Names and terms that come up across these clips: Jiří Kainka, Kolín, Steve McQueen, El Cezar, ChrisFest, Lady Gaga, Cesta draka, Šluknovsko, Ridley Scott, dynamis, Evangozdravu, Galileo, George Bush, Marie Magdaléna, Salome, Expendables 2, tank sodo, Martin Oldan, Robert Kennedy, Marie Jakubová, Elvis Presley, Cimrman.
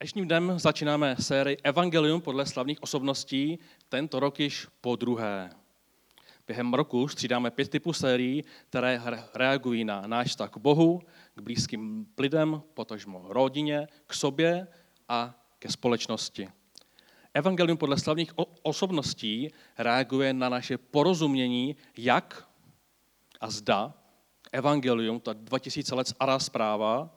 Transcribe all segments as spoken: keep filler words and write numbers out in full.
Dnešním dnem začínáme sérii Evangelium podle slavných osobností, tento rok již po druhé. Během roku střídáme pět typů sérií, které reagují na náš vztah k Bohu, k blízkým lidem, potažmo rodině, k sobě a ke společnosti. Evangelium podle slavných osobností reaguje na naše porozumění, jak a zda evangelium, ta dva tisíce let stará zpráva,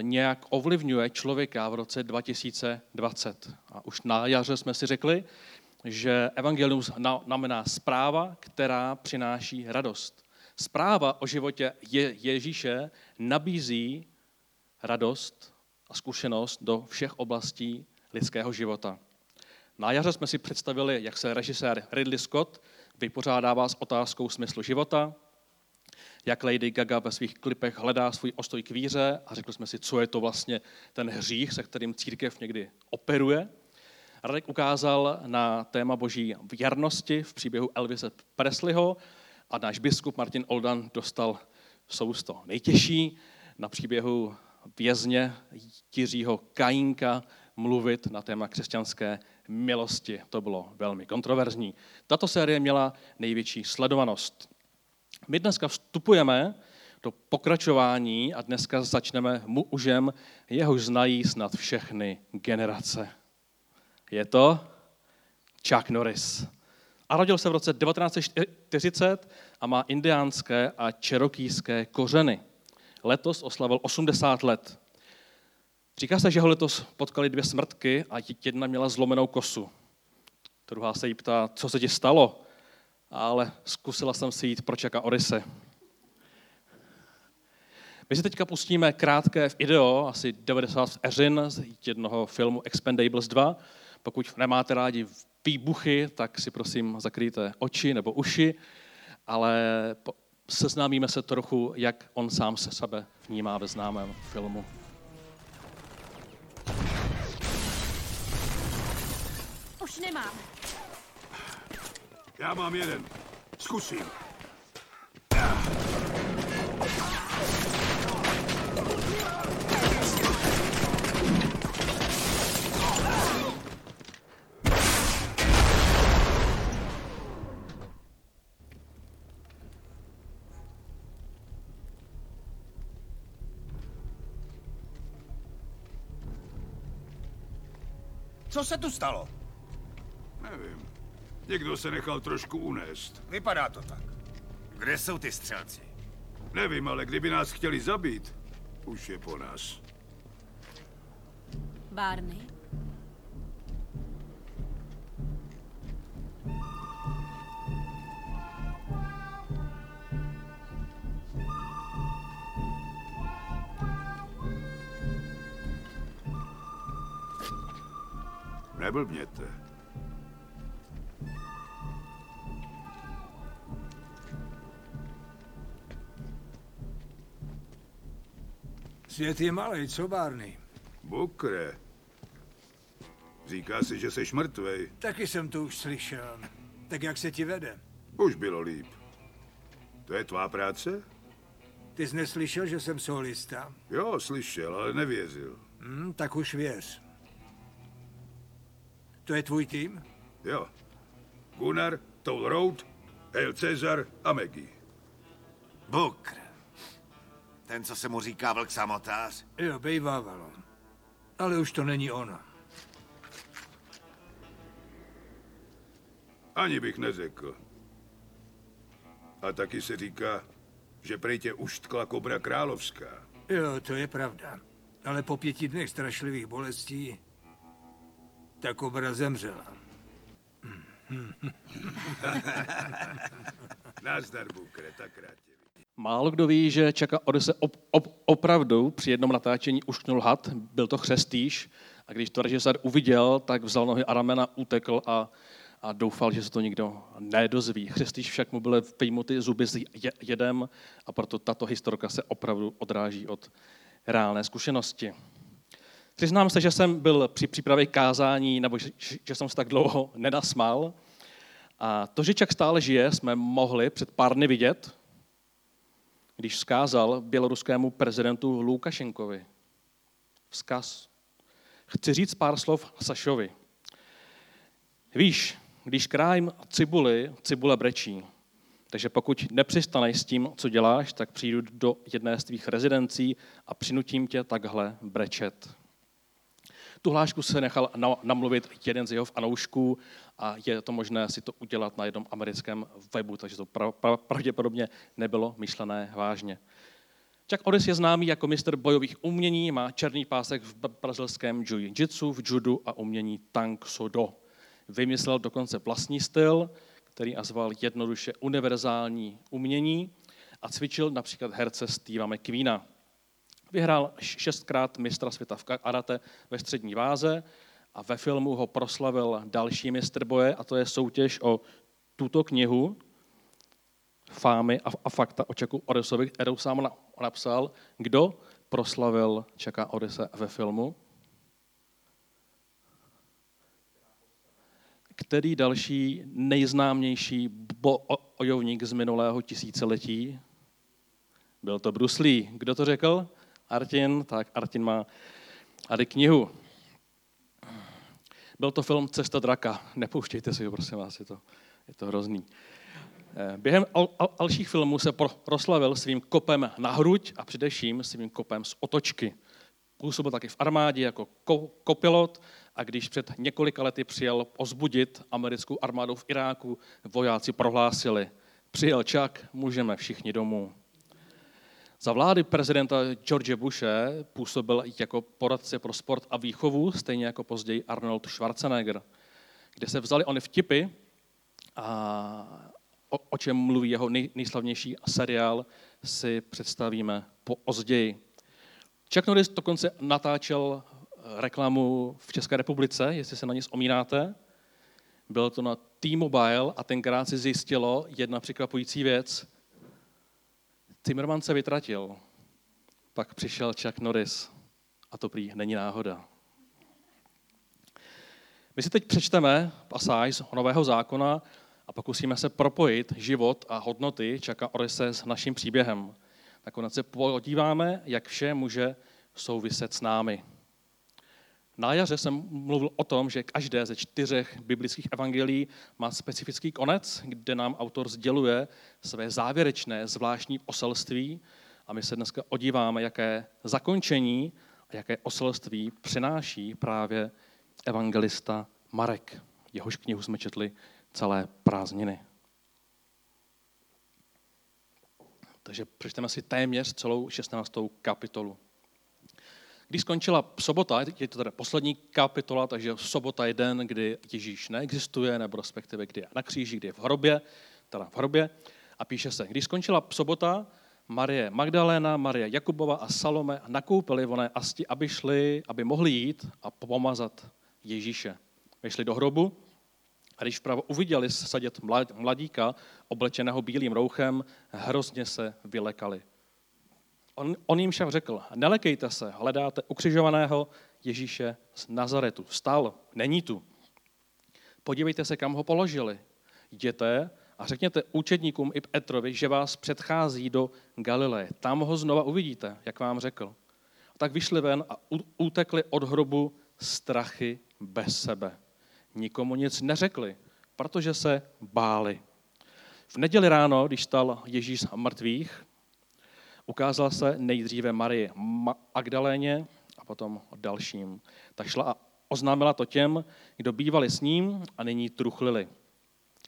nějak ovlivňuje člověka v roce dva tisíce dvacet. A už na jaře jsme si řekli, že evangelium znamená zpráva, která přináší radost. Zpráva o životě Je- Ježíše nabízí radost a zkušenost do všech oblastí lidského života. Na jaře jsme si představili, jak se režisér Ridley Scott vypořádává s otázkou smyslu života, jak Lady Gaga ve svých klipech hledá svůj ostoj k víře a řekli jsme si, co je to vlastně ten hřích, se kterým církev někdy operuje. Radek ukázal na téma boží věrnosti v příběhu Elvise Presleyho a náš biskup Martin Oldan dostal sousto nejtěžší na příběhu vězně Jiřího Kainka mluvit na téma křesťanské milosti. To bylo velmi kontroverzní. Tato série měla největší sledovanost. My dneska vstupujeme do pokračování a dneska začneme mužem, jehož znají snad všechny generace. Je to Chuck Norris. A rodil se v roce devatenáct set čtyřicet a má indiánské a čerokýské kořeny. Letos oslavil osmdesát let. Říká se, že ho letos potkali dvě smrtky a jedna měla zlomenou kosu. Druhá se jí ptá, co se ti stalo? Ale zkusila jsem si jít pro Chucka Norrise. My si teďka pustíme krátké v ideo, asi devadesát vteřin z jednoho filmu Expendables dva. Pokud nemáte rádi výbuchy, tak si prosím zakryjte oči nebo uši, ale seznámíme se trochu, jak on sám se sebe vnímá ve známém filmu. Už nemám. Já mám jeden. Zkusím. Co se tu stalo? Nevím. Někdo se nechal trošku unést. Vypadá to tak. Kde jsou ty střelci? Nevím, ale kdyby nás chtěli zabít, už je po nás. Barney? Neblbněte. Svět je malej, co, Barney? Bukre. Říká si, že seš mrtvej. Taky jsem to už slyšel. Tak jak se ti vede? Už bylo líp. To je tvá práce? Ty jsi neslyšel, že jsem solista? Jo, slyšel, ale nevěřil. Hmm, tak už věř. To je tvůj tým? Jo. Gunnar, Toll Road, El Cezar a Maggie. Bukre. Ten, co se mu říká vlk samotář? Jo, bejvávalo. Ale už to není ona. Ani bych neřekl. A taky se říká, že prej tě uštkla kobra královská. Jo, to je pravda. Ale po pěti dnech strašlivých bolestí ta kobra zemřela. Nazdar, Bukre, tak rád. Málo kdo ví, že Chucka Norrise op, op, opravdu při jednom natáčení ušknul had, byl to chřestýš a když to režisér uviděl, tak vzal nohy a ramena, utekl a, a doufal, že se to nikdo nedozví. Chřestýš však mu byly vyjmuty zuby s jedem a proto tato historka se opravdu odráží od reálné zkušenosti. Přiznám se, že jsem byl při přípravě kázání, nebo že, že jsem se tak dlouho nenasmál a to, že Chuck stále žije, jsme mohli před pár dny vidět, když vzkázal běloruskému prezidentu Lukašenkovi. Vzkaz chci říct pár slov Sašovi. Víš, když krájím cibuli, cibule brečí. Takže pokud nepřistaneš s tím, co děláš, tak přijdu do jedné z tvých rezidencí a přinutím tě takhle brečet. Tu hlášku se nechal namluvit jeden z jeho fanoušků a je to možné si to udělat na jednom americkém webu, takže to pravděpodobně nebylo myšlené vážně. Chuck Norris je známý jako mistr bojových umění, má černý pásek v brazilském jiu-jitsu, v judu a umění tank sodo. Vymyslel dokonce vlastní styl, který nazval jednoduše univerzální umění a cvičil například herce Steva McQueena. Vyhrál šestkrát mistra světa v karate ve střední váze a ve filmu ho proslavil další mistr boje, a to je soutěž o tuto knihu Fámy a fakta o Chucku Norrisovi, kterou sám napsal. Kdo proslavil Chucka Norrise ve filmu? Který další nejznámější bojovník z minulého tisíciletí? Byl to Bruce Lee. Kdo to řekl? Artin. Tak Artin má tady knihu. Byl to film Cesta draka. Nepouštějte si ho, prosím vás, je to, je to hrozný. Během dalších al- filmů se proslavil svým kopem na hruď a především svým kopem z otočky. Působil taky v armádě jako ko- kopilot a když před několika lety přijel pozbudit americkou armádu v Iráku, vojáci prohlásili: přijel Chuck, můžeme všichni domů. Za vlády prezidenta George Bushe působil jako poradce pro sport a výchovu, stejně jako později Arnold Schwarzenegger, kde se vzali ony vtipy, a o, o čem mluví jeho nej, nejslavnější seriál, si představíme později. Chuck Norris dokonce natáčel reklamu v České republice, jestli se na ní vzpomínáte. Bylo to na T-Mobile a tenkrát si zjistilo jedna překvapující věc. Cimrman se vytratil, pak přišel Chuck Norris a to prý není náhoda. My si teď přečteme pasáž z Nového zákona a pokusíme se propojit život a hodnoty Chucka Norrise s naším příběhem. Nakonec se podíváme, jak vše může souviset s námi. Na jaře jsem mluvil o tom, že každé ze čtyřech biblických evangelií má specifický konec, kde nám autor sděluje své závěrečné zvláštní poselství a my se dneska odíváme, jaké zakončení a jaké poselství přináší právě evangelista Marek. Jehož knihu jsme četli celé prázdniny. Takže přečteme si téměř celou šestnáctou kapitolu. Když skončila sobota, je to teda poslední kapitola, takže sobota je den, kdy Ježíš neexistuje, nebo respektive kdy je na kříži, kdy je v hrobě, teda v hrobě, a píše se, když skončila sobota, Marie Magdaléna, Marie Jakubová a Salome nakoupili vonné asti, aby šli, aby mohli jít a pomazat Ježíše. Vyšli do hrobu a když vpravo uviděli sedět mladíka, oblečeného bílým rouchem, hrozně se vylekali. On, on jim však řekl, nelekejte se, hledáte ukřižovaného Ježíše z Nazaretu. Vstal, není tu. Podívejte se, kam ho položili. Jděte a řekněte účetníkům i Petrovi, že vás předchází do Galileje. Tam ho znova uvidíte, jak vám řekl. A tak vyšli ven a utekli od hrobu strachy bez sebe. Nikomu nic neřekli, protože se báli. V neděli ráno, když stal Ježíš z mrtvých, ukázal se nejdříve Marii Magdaléně a potom dalším. Tak šla a oznámila to těm, kdo bývali s ním a nyní truchlili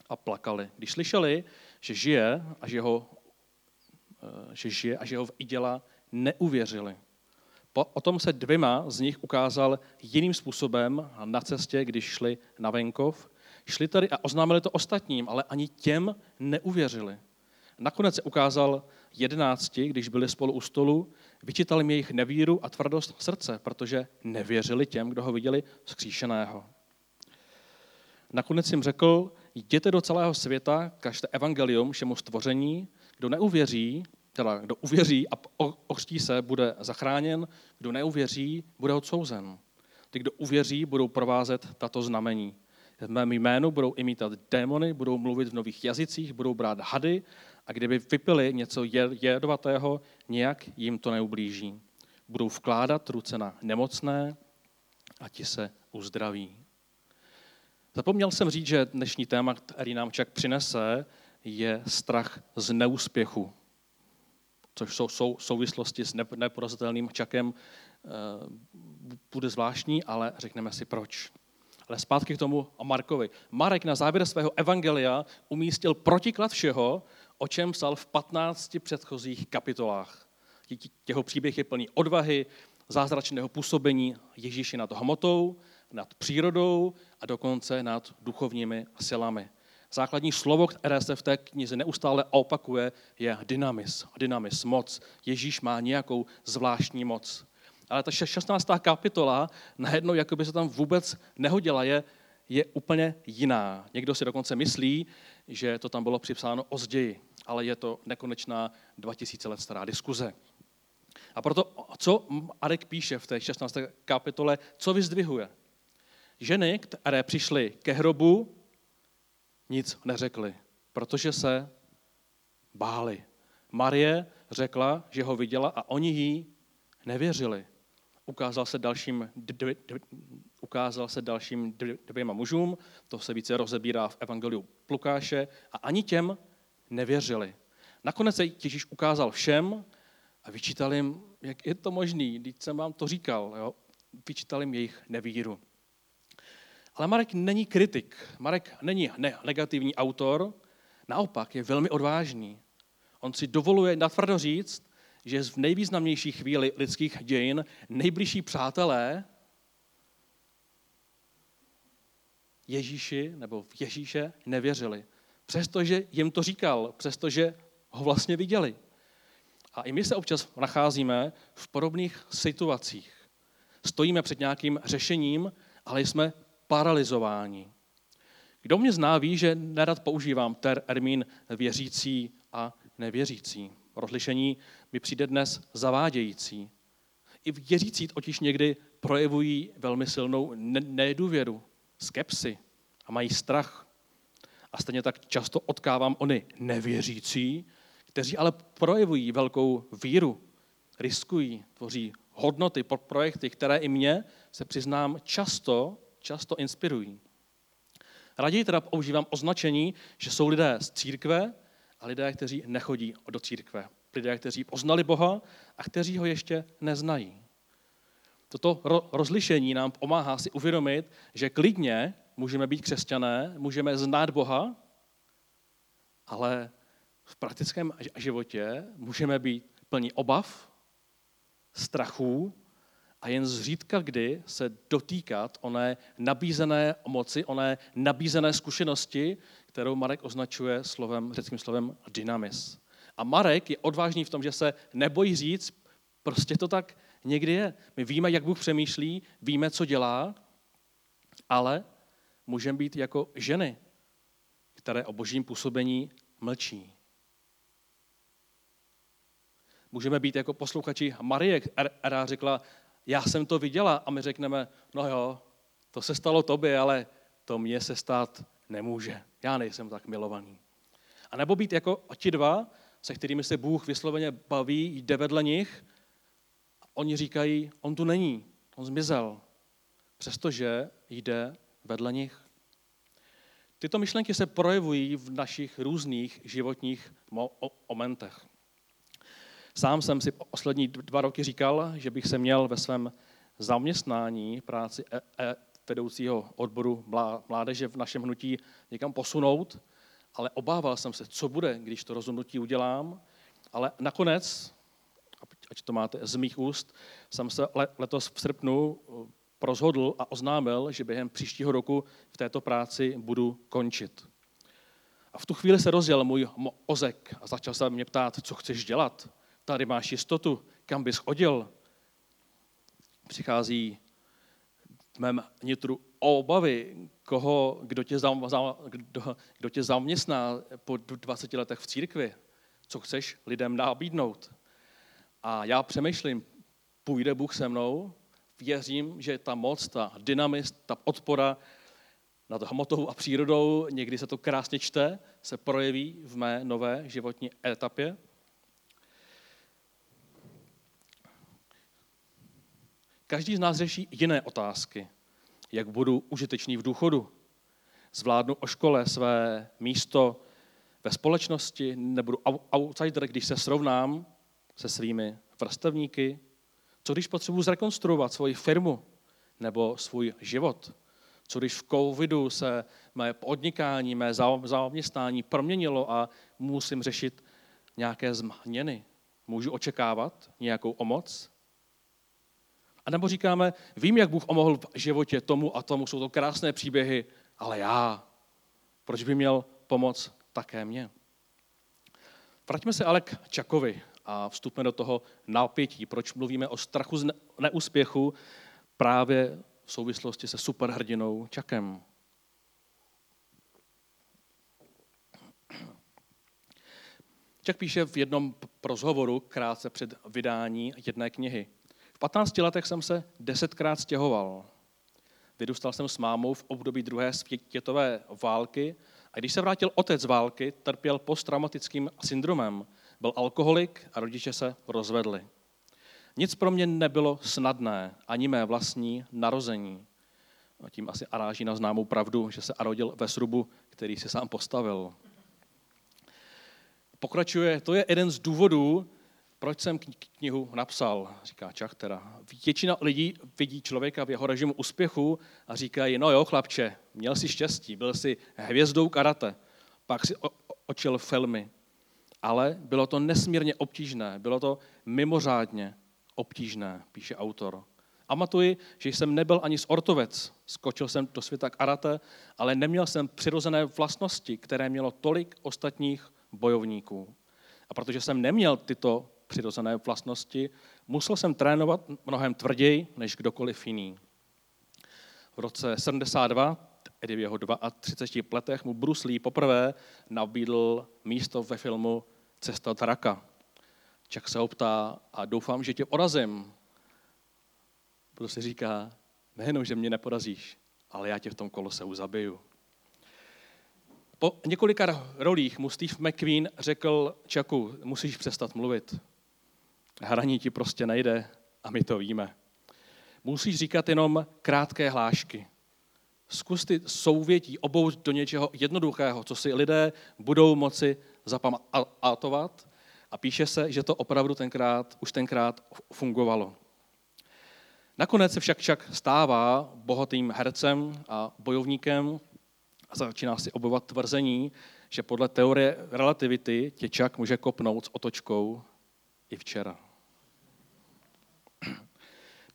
a plakali. Když slyšeli, že žije a že ho, že žije a že ho viděla, neuvěřili. Po, o tom se dvěma z nich ukázal jiným způsobem na cestě, když šli na venkov. Šli tady a oznámili to ostatním, ale ani těm neuvěřili. Nakonec se ukázal jedenácti, když byli spolu u stolu, vyčítal jim jejich nevíru a tvrdost srdce, protože nevěřili těm, kdo ho viděli vzkříšeného. Nakonec jim řekl, jděte do celého světa, kažte evangelium všemu stvoření, kdo neuvěří, teda kdo uvěří a pokřtí se, bude zachráněn, kdo neuvěří, bude odsouzen. Ty, kdo uvěří, budou provázet tato znamení. V mém jménu budou imítat démony, budou mluvit v nových jazycích, budou brát hady a kdyby vypili něco jedovatého, nějak jim to neublíží. Budou vkládat ruce na nemocné a ti se uzdraví. Zapomněl jsem říct, že dnešní téma, který nám Chuck přinese, je strach z neúspěchu, což jsou, jsou souvislosti s neporazitelným Chuckem. Bude zvláštní, ale řekneme si proč. Ale zpátky k tomu o Markovi. Marek na závěr svého evangelia umístil protiklad všeho, o čem psal v patnácti předchozích kapitolách. Jeho příběh je plný odvahy, zázračného působení Ježíše nad hmotou, nad přírodou a dokonce nad duchovními silami. Základní slovo, které se v té knize neustále opakuje, je dynamis. Dynamis, moc. Ježíš má nějakou zvláštní moc. Ale ta šestnáctá kapitola najednou, jako by se tam vůbec nehodila, je, je úplně jiná. Někdo si dokonce myslí, že to tam bylo připsáno později, ale je to nekonečná dva tisíce let stará diskuze. A proto, co Marek píše v té šestnácté kapitole, co vyzdvihuje? Ženy, které přišly ke hrobu, nic neřekly, protože se bály. Marie řekla, že ho viděla a oni jí nevěřili. Ukázal se dalším, dvě, dvě, ukázal se dalším dvě, dvěma mužům, to se více rozebírá v Evangeliu Lukáše, a ani těm nevěřili. Nakonec se Ježíš ukázal všem a vyčítal jim, jak je to možný, když jsem vám to říkal, jo? Vyčítal jim jejich nevíru. Ale Marek není kritik, Marek není negativní autor, naopak je velmi odvážný. On si dovoluje natvrdo říct, že v nejvýznamnější chvíli lidských dějin nejbližší přátelé Ježíši nebo v Ježíše nevěřili. Přestože jim to říkal, přestože ho vlastně viděli. A i my se občas nacházíme v podobných situacích. Stojíme před nějakým řešením, ale jsme paralizováni. Kdo mě zná, ví, že nerad používám termín věřící a nevěřící. Rozlišení mi přijde dnes zavádějící. I věřící totiž někdy projevují velmi silnou nedůvěru, skepsi a mají strach. A stejně tak často odkávám ony nevěřící, kteří ale projevují velkou víru, riskují, tvoří hodnoty, projekty, které i mě, se přiznám, často, často inspirují. Raději teda používám označení, že jsou lidé z církve a lidé, kteří nechodí do církve. Lidé, kteří poznali Boha a kteří ho ještě neznají. Toto rozlišení nám pomáhá si uvědomit, že klidně můžeme být křesťané, můžeme znát Boha, ale v praktickém životě můžeme být plní obav, strachů a jen zřídka kdy se dotýkat oné nabízené moci, oné nabízené zkušenosti, kterou Marek označuje slovem, řeckým slovem dynamis. A Marek je odvážný v tom, že se nebojí říct, prostě to tak někdy je. My víme, jak Bůh přemýšlí, víme, co dělá, ale můžeme být jako ženy, které o božím působení mlčí. Můžeme být jako posluchači Marie, která řekla, já jsem to viděla, a my řekneme, no jo, to se stalo tobě, ale to mně se stát nemůže. Já nejsem tak milovaný. A nebo být jako ti dva, se kterými se Bůh vysloveně baví, jde vedle nich, a oni říkají, on tu není, on zmizel, přestože jde vedle nich. Tyto myšlenky se projevují v našich různých životních momentech. Sám jsem si poslední dva roky říkal, že bych se měl ve svém zaměstnání práci vedoucího odboru mládeže v našem hnutí někam posunout, ale obával jsem se, co bude, když to rozhodnutí udělám. Ale nakonec, ať to máte z mých úst, jsem se letos v srpnu rozhodl a oznámil, že během příštího roku v této práci budu končit. A v tu chvíli se rozjel můj mozek a začal se mě ptát, co chceš dělat? Tady máš jistotu, kam bys chodil? Přichází v mém nitru obavy, koho, kdo tě, zam, zam, kdo, kdo tě zaměstná po dvaceti letech v církvi, co chceš lidem nabídnout. A já přemýšlím, půjde Bůh se mnou? Věřím, že ta moc, ta dynamis, ta odpora nad hmotou a přírodou, někdy se to krásně čte, se projeví v mé nové životní etapě. Každý z nás řeší jiné otázky. Jak budu užitečný v důchodu? Zvládnu o škole své místo ve společnosti? Nebudu outsider, když se srovnám se svými vrstevníky? Co když potřebuji zrekonstruovat svoji firmu nebo svůj život? Co když v covidu se mé podnikání, mé zaměstnání proměnilo a musím řešit nějaké změny? Můžu očekávat nějakou pomoc? A nebo říkáme, vím, jak Bůh pomohl v životě tomu a tomu, jsou to krásné příběhy, ale já, proč by měl pomoct také mně? Vraťme se ale k Chuckovi a vstupme do toho napětí, proč mluvíme o strachu z neúspěchu právě v souvislosti se superhrdinou Chuckem. Chuck píše v jednom rozhovoru krátce před vydání jedné knihy. V patnácti letech jsem se desetkrát stěhoval. Vyrůstal jsem s mámou v období druhé světové války a když se vrátil otec z války, trpěl posttraumatickým syndromem. Byl alkoholik a rodiče se rozvedli. Nic pro mě nebylo snadné, ani mé vlastní narození. A tím asi aráží na známou pravdu, že se narodil ve srubu, který si sám postavil. Pokračuje, to je jeden z důvodů, proč jsem knihu napsal, říká Chuck teda. Většina lidí vidí člověka v jeho režimu úspěchu a říkají, no jo, chlapče, měl jsi štěstí, byl jsi hvězdou karate, pak si očil filmy. Ale bylo to nesmírně obtížné, bylo to mimořádně obtížné, píše autor. Amatuji, že jsem nebyl ani sportovec, skočil jsem do světa karate, ale neměl jsem přirozené vlastnosti, které mělo tolik ostatních bojovníků. A protože jsem neměl tyto přirozené vlastnosti, musel jsem trénovat mnohem tvrději než kdokoliv jiný. V roce sedmdesát dva, tedy v jeho třiceti dvou letech, mu Bruce Lee poprvé nabídl místo ve filmu Cesta draka. Chuck se ho ptá a doufám, že tě porazím. Bruce Lee říká, nejenom, že mě neporazíš, ale já tě v tom koloseu zabiju. Po několika rolích mu Steve McQueen řekl Chucku, musíš přestat mluvit. Hraní ti prostě nejde a my to víme. Musíš říkat jenom krátké hlášky. Zkus ty souvětí obout do něčeho jednoduchého, co si lidé budou moci zapamatovat a píše se, že to opravdu tenkrát, už tenkrát fungovalo. Nakonec se však Chuck stává bohatým hercem a bojovníkem, a začíná si objevovat tvrzení, že podle teorie relativity tě Chuck může kopnout s otočkou i včera.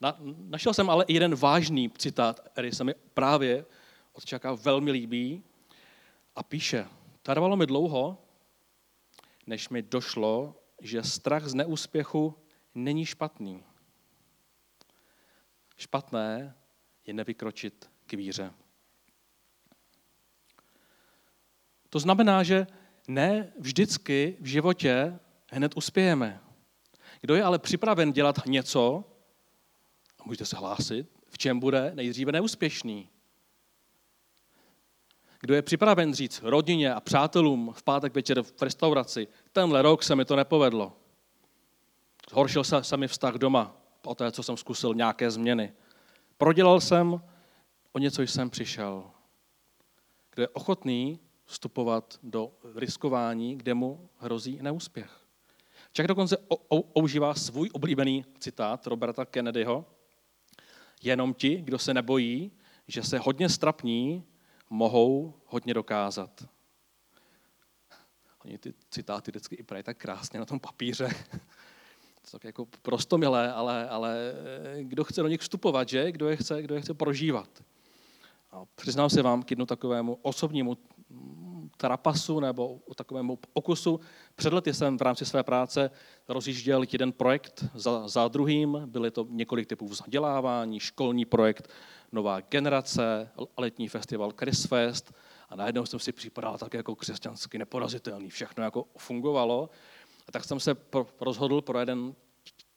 Na, našel jsem ale jeden vážný citát, který se mi právě od Chucka velmi líbí a píše, trvalo mi dlouho, než mi došlo, že strach z neúspěchu není špatný. Špatné je nevykročit k víře. To znamená, že ne vždycky v životě hned uspějeme. Kdo je ale připraven dělat něco, a můžete se hlásit, v čem bude nejdříve neúspěšný. Kdo je připraven říct rodině a přátelům v pátek večer v restauraci, tenhle rok se mi to nepovedlo. Zhoršil se, se mi vztah doma, po té, co jsem zkusil nějaké změny. Prodělal jsem, o něco jsem přišel. Kdo je ochotný vstupovat do riskování, kde mu hrozí neúspěch. Chuck dokonce používá svůj oblíbený citát Roberta Kennedyho. Jenom ti, kdo se nebojí, že se hodně strapní, mohou hodně dokázat. Oni ty citáty vždycky i prají tak krásně na tom papíře. To tak jako prostomilé, ale, ale kdo chce do nich vstupovat, že? Kdo je chce, kdo je chce prožívat. A přiznám se vám k jednu takovému osobnímu trapasu nebo takovému pokusu. Před lety jsem v rámci své práce rozjížděl jeden projekt za, za druhým. Byly to několik typů vzdělávání, školní projekt Nová generace, letní festival ChrisFest a najednou jsem si připadal tak jako křesťansky neporazitelný. Všechno jako fungovalo. A tak jsem se pro, rozhodl pro jeden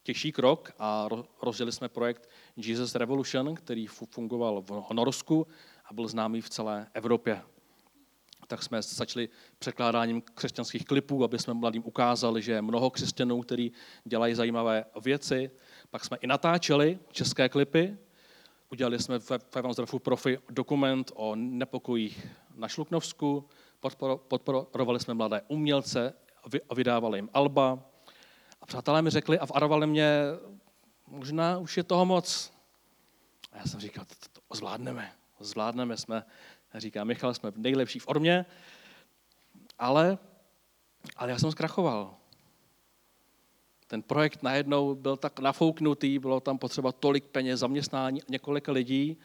těžší krok a rozjeli jsme projekt Jesus Revolution, který fungoval v Norsku a byl známý v celé Evropě. Tak jsme začali překládáním křesťanských klipů, aby jsme mladým ukázali, že je mnoho křesťanů, kteří dělají zajímavé věci. Pak jsme i natáčeli české klipy. Udělali jsme v Evangozdravu profi dokument o nepokojích na Šluknovsku. Podporo, podporovali jsme mladé umělce a vydávali jim alba. A přátelé mi řekli a varovali mě, možná už je toho moc. A já jsem říkal, to zvládneme, zvládneme jsme, říká Michal, jsme nejlepší v formě, ale, ale já jsem zkrachoval. Ten projekt najednou byl tak nafouknutý, bylo tam potřeba tolik peněz, zaměstnání, několika lidí.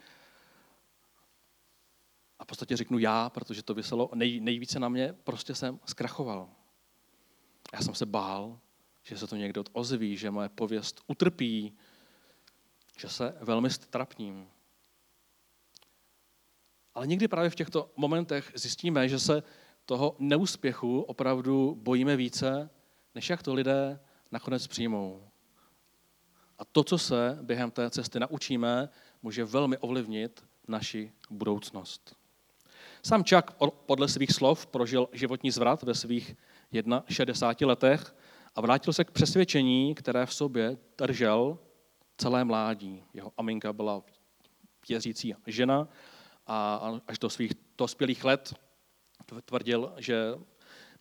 A v podstatě řeknu já, protože to viselo nej, nejvíce na mě, prostě jsem zkrachoval. Já jsem se bál, že se to někdo ozví, že moje pověst utrpí, že se velmi ztrapním. Ale někdy právě v těchto momentech zjistíme, že se toho neúspěchu opravdu bojíme více, než jak to lidé nakonec přijmou. A to, co se během té cesty naučíme, může velmi ovlivnit naši budoucnost. Sám Chuck podle svých slov prožil životní zvrat ve svých šedesáti jedné letech a vrátil se k přesvědčení, které v sobě držel celé mládí. Jeho aminka byla věřící žena a až do svých dospělých let tvrdil, že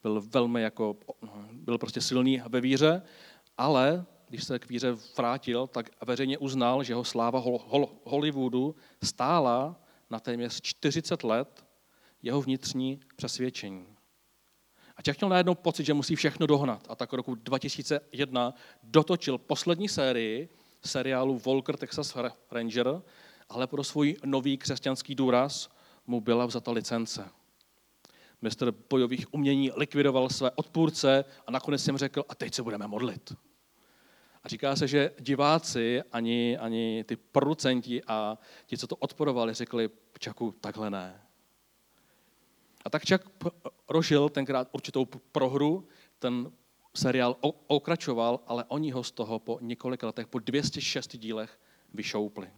byl velmi jako, byl prostě silný ve víře, ale když se k víře vrátil, tak veřejně uznal, že jeho sláva Hollywoodu stála na téměř čtyřicet let jeho vnitřní přesvědčení. A Chuck měl najednou pocit, že musí všechno dohnat. A tak roku dva tisíce jedna dotočil poslední sérii seriálu Walker, Texas Ranger, ale pro svůj nový křesťanský důraz mu byla vzata licence. Mistr bojových umění likvidoval své odpůrce a nakonec jim řekl, a teď se budeme modlit. A říká se, že diváci, ani, ani ty producenti a ti, co to odporovali, řekli, Chucku, takhle ne. A tak Chuck prožil tenkrát určitou prohru, ten seriál okračoval, ale oni ho z toho po několika letech, po dvě stě šesti dílech vyšoupli.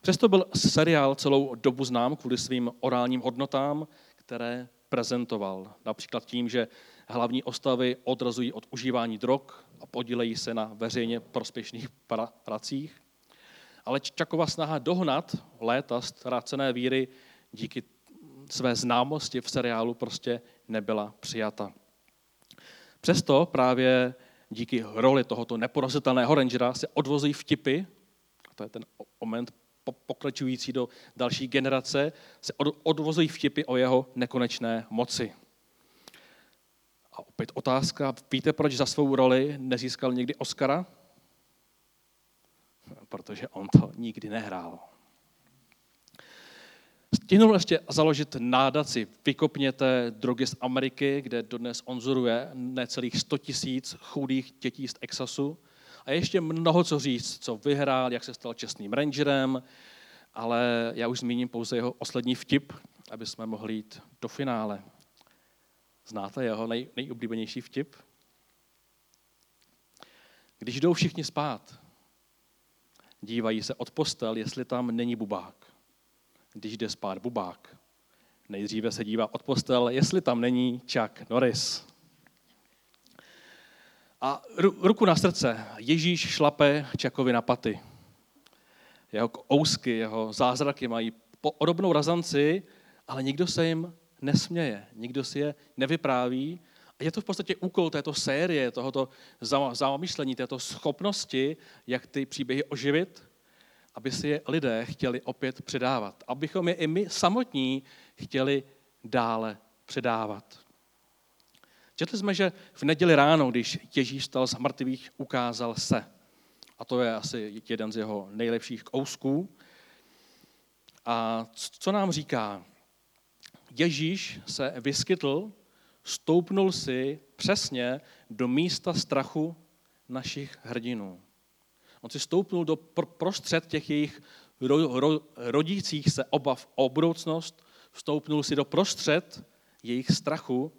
Přesto byl seriál celou dobu znám kvůli svým orálním hodnotám, které prezentoval. Například tím, že hlavní ostavy odrazují od užívání drog a podílejí se na veřejně prospěšných pracích. Ale Chuckova snaha dohnat léta ztracené víry díky své známosti v seriálu prostě nebyla přijata. Přesto právě díky roli tohoto neporazitelného rangera se odvozují vtipy, to je ten moment pokračující do další generace, se odvozují vtipy o jeho nekonečné moci. A opět otázka, víte, proč za svou roli nezískal někdy Oscara? Protože on to nikdy nehrál. Stihnul ještě založit nádaci Vykopněte drogy z Ameriky, kde dodnes onzoruje necelých sto tisíc chudých dětí z Texasu. A ještě mnoho co říct, co vyhrál, jak se stal čestným rangerem, ale já už zmíním pouze jeho poslední vtip, aby jsme mohli jít do finále. Znáte jeho nej, nejoblíbenější vtip? Když jdou všichni spát, dívají se od postel, jestli tam není bubák. Když jde spát bubák, nejdříve se dívá od postel, jestli tam není Chuck Norris. A ruku na srdce, Ježíš šlape Chuckovi na paty. Jeho kousky, jeho zázraky mají podobnou razanci, ale nikdo se jim nesměje, nikdo si je nevypráví. A je to v podstatě úkol této série, tohoto zamyšlení, této schopnosti, jak ty příběhy oživit, aby si je lidé chtěli opět předávat. Abychom je i my samotní chtěli dále předávat. Četli jsme, že v neděli ráno, když Ježíš stal z mrtvých, ukázal se. A to je asi jeden z jeho nejlepších kousků. A co nám říká? Ježíš se vyskytl, stoupnul si přesně do místa strachu našich hrdinů. On si stoupnul do prostřed těch jejich ro, ro, rodících se obav o budoucnost, stoupnul si do prostřed jejich strachu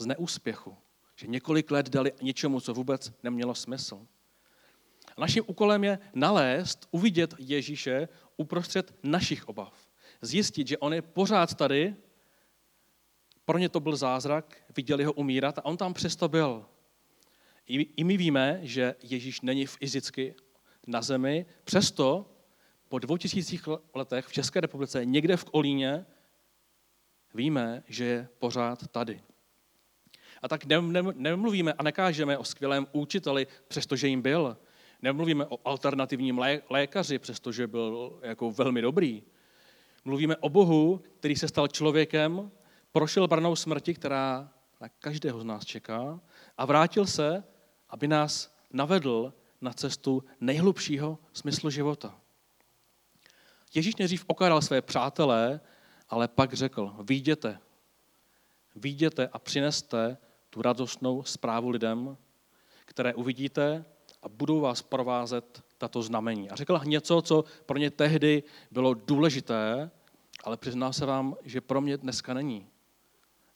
z neúspěchu, že několik let dali něčemu, co vůbec nemělo smysl. A naším úkolem je nalézt, uvidět Ježíše uprostřed našich obav. Zjistit, že on je pořád tady, pro ně to byl zázrak, viděli ho umírat a on tam přesto byl. I my víme, že Ježíš není fyzicky na zemi, přesto po dvou tisících letech v České republice, někde v Kolíně, víme, že je pořád tady. A tak nemluvíme a nekážeme o skvělém učiteli, přestože jim byl. Nemluvíme o alternativním lékaři, přestože byl jako velmi dobrý. Mluvíme o Bohu, který se stal člověkem, prošel branou smrti, která na každého z nás čeká, a vrátil se, aby nás navedl na cestu nejhlubšího smyslu života. Ježíš nejdřív okáral své přátelé, ale pak řekl, vyjděte, vyjděte a přineste tu radostnou zprávu lidem, které uvidíte a budou vás provázet tato znamení. A řekl něco, co pro ně tehdy bylo důležité, ale přiznám se vám, že pro mě dneska není.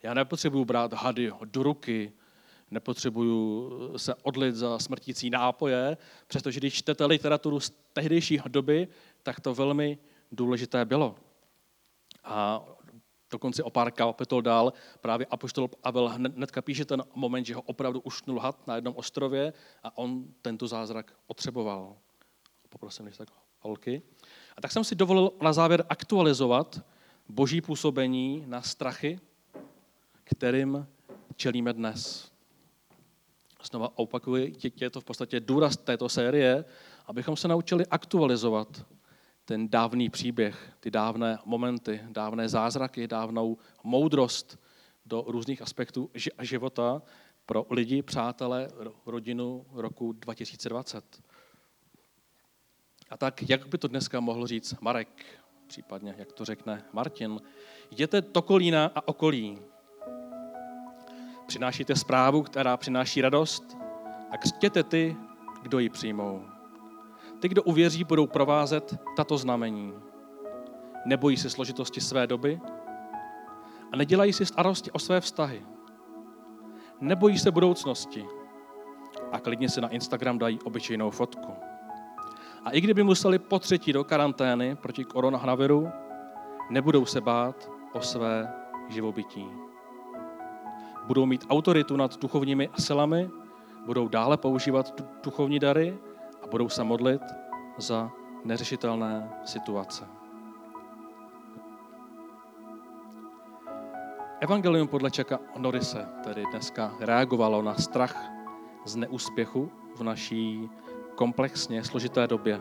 Já nepotřebuju brát hady do ruky, nepotřebuju se odlit za smrtící nápoje, přestože když čtete literaturu z tehdejší doby, tak to velmi důležité bylo. A dokonce o pár kapitol dál právě apoštol Pavel hnedka píše ten moment, že ho opravdu uštnul had na jednom ostrově a on tento zázrak potřeboval. Poprosím, než tak holky. A tak jsem si dovolil na závěr aktualizovat boží působení na strachy, kterým čelíme dnes. Znova opakuji, je to v podstatě důraz této série, abychom se naučili aktualizovat ten dávný příběh, ty dávné momenty, dávné zázraky, dávnou moudrost do různých aspektů života pro lidi, přátele, rodinu roku dva tisíce dvacet. A tak, jak by to dneska mohl říct Marek, případně jak to řekne Martin, jděte do Kolína a okolí. Přinášíte zprávu, která přináší radost, a křtěte ty, kdo ji přijmou. Ty, kdo uvěří, budou provázet tato znamení. Nebojí se složitosti své doby a nedělají si starosti o své vztahy. Nebojí se budoucnosti a klidně si na Instagram dají obyčejnou fotku. A i kdyby museli po třetí do karantény proti koronaviru, nebudou se bát o své živobytí. Budou mít autoritu nad duchovními silami, budou dále používat duchovní dary a budou se modlit za neřešitelné situace. Evangelium podle Chucka Norrise tedy dneska reagovalo na strach z neúspěchu v naší komplexně složité době,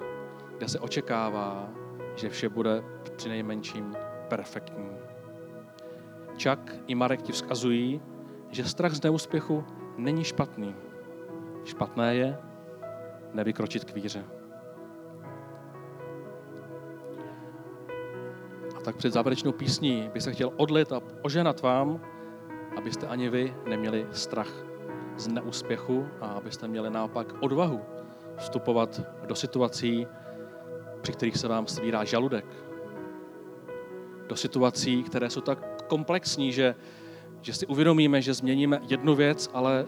kde se očekává, že vše bude přinejmenším perfektní. Chuck i Marek ti vzkazují, že strach z neúspěchu není špatný. Špatné je nevykročit k víře. A tak před závěrečnou písní bych se chtěl odlit a oženat vám, abyste ani vy neměli strach z neúspěchu a abyste měli naopak odvahu vstupovat do situací, při kterých se vám svírá žaludek. Do situací, které jsou tak komplexní, že že si uvědomíme, že změníme jednu věc, ale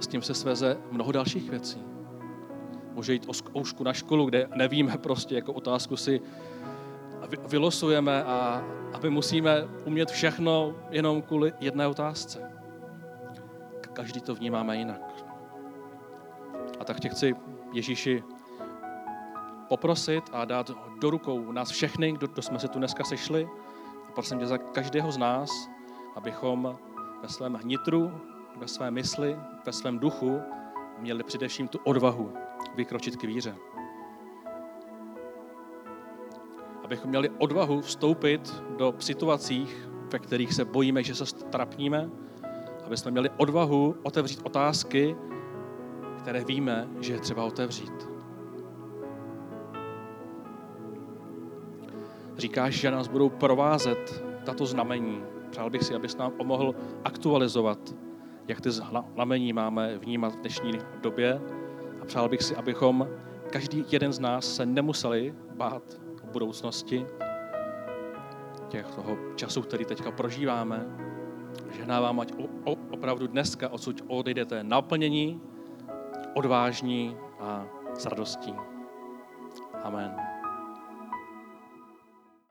s tím se sveze mnoho dalších věcí. Může jít o zkoušku na školu, kde nevíme, prostě jako otázku si vylosujeme a, a my musíme umět všechno jenom kvůli jedné otázce. Každý to vnímáme jinak. A tak tě chci, Ježíši, poprosit a dát do rukou nás všechny, kdo, kdo jsme se tu dneska sešli. A prosím tě za každého z nás, abychom ve svém nitru, ve své mysli, ve svém duchu měli především tu odvahu vykročit k víře. Abychom měli odvahu vstoupit do situací, ve kterých se bojíme, že se ztrapníme, abychom měli odvahu otevřít otázky, které víme, že je třeba otevřít. Říkáš, že nás budou provázet tato znamení. Přál bych si, abys nám pomohl aktualizovat, jak ty znamení máme vnímat v dnešní době, a přál bych si, abychom každý jeden z nás se nemuseli bát o budoucnosti, těch toho času, který teďka prožíváme. Žehnávám, ať o, o, opravdu dneska odsud odejdete naplnění, odvážní a s radostí. Amen.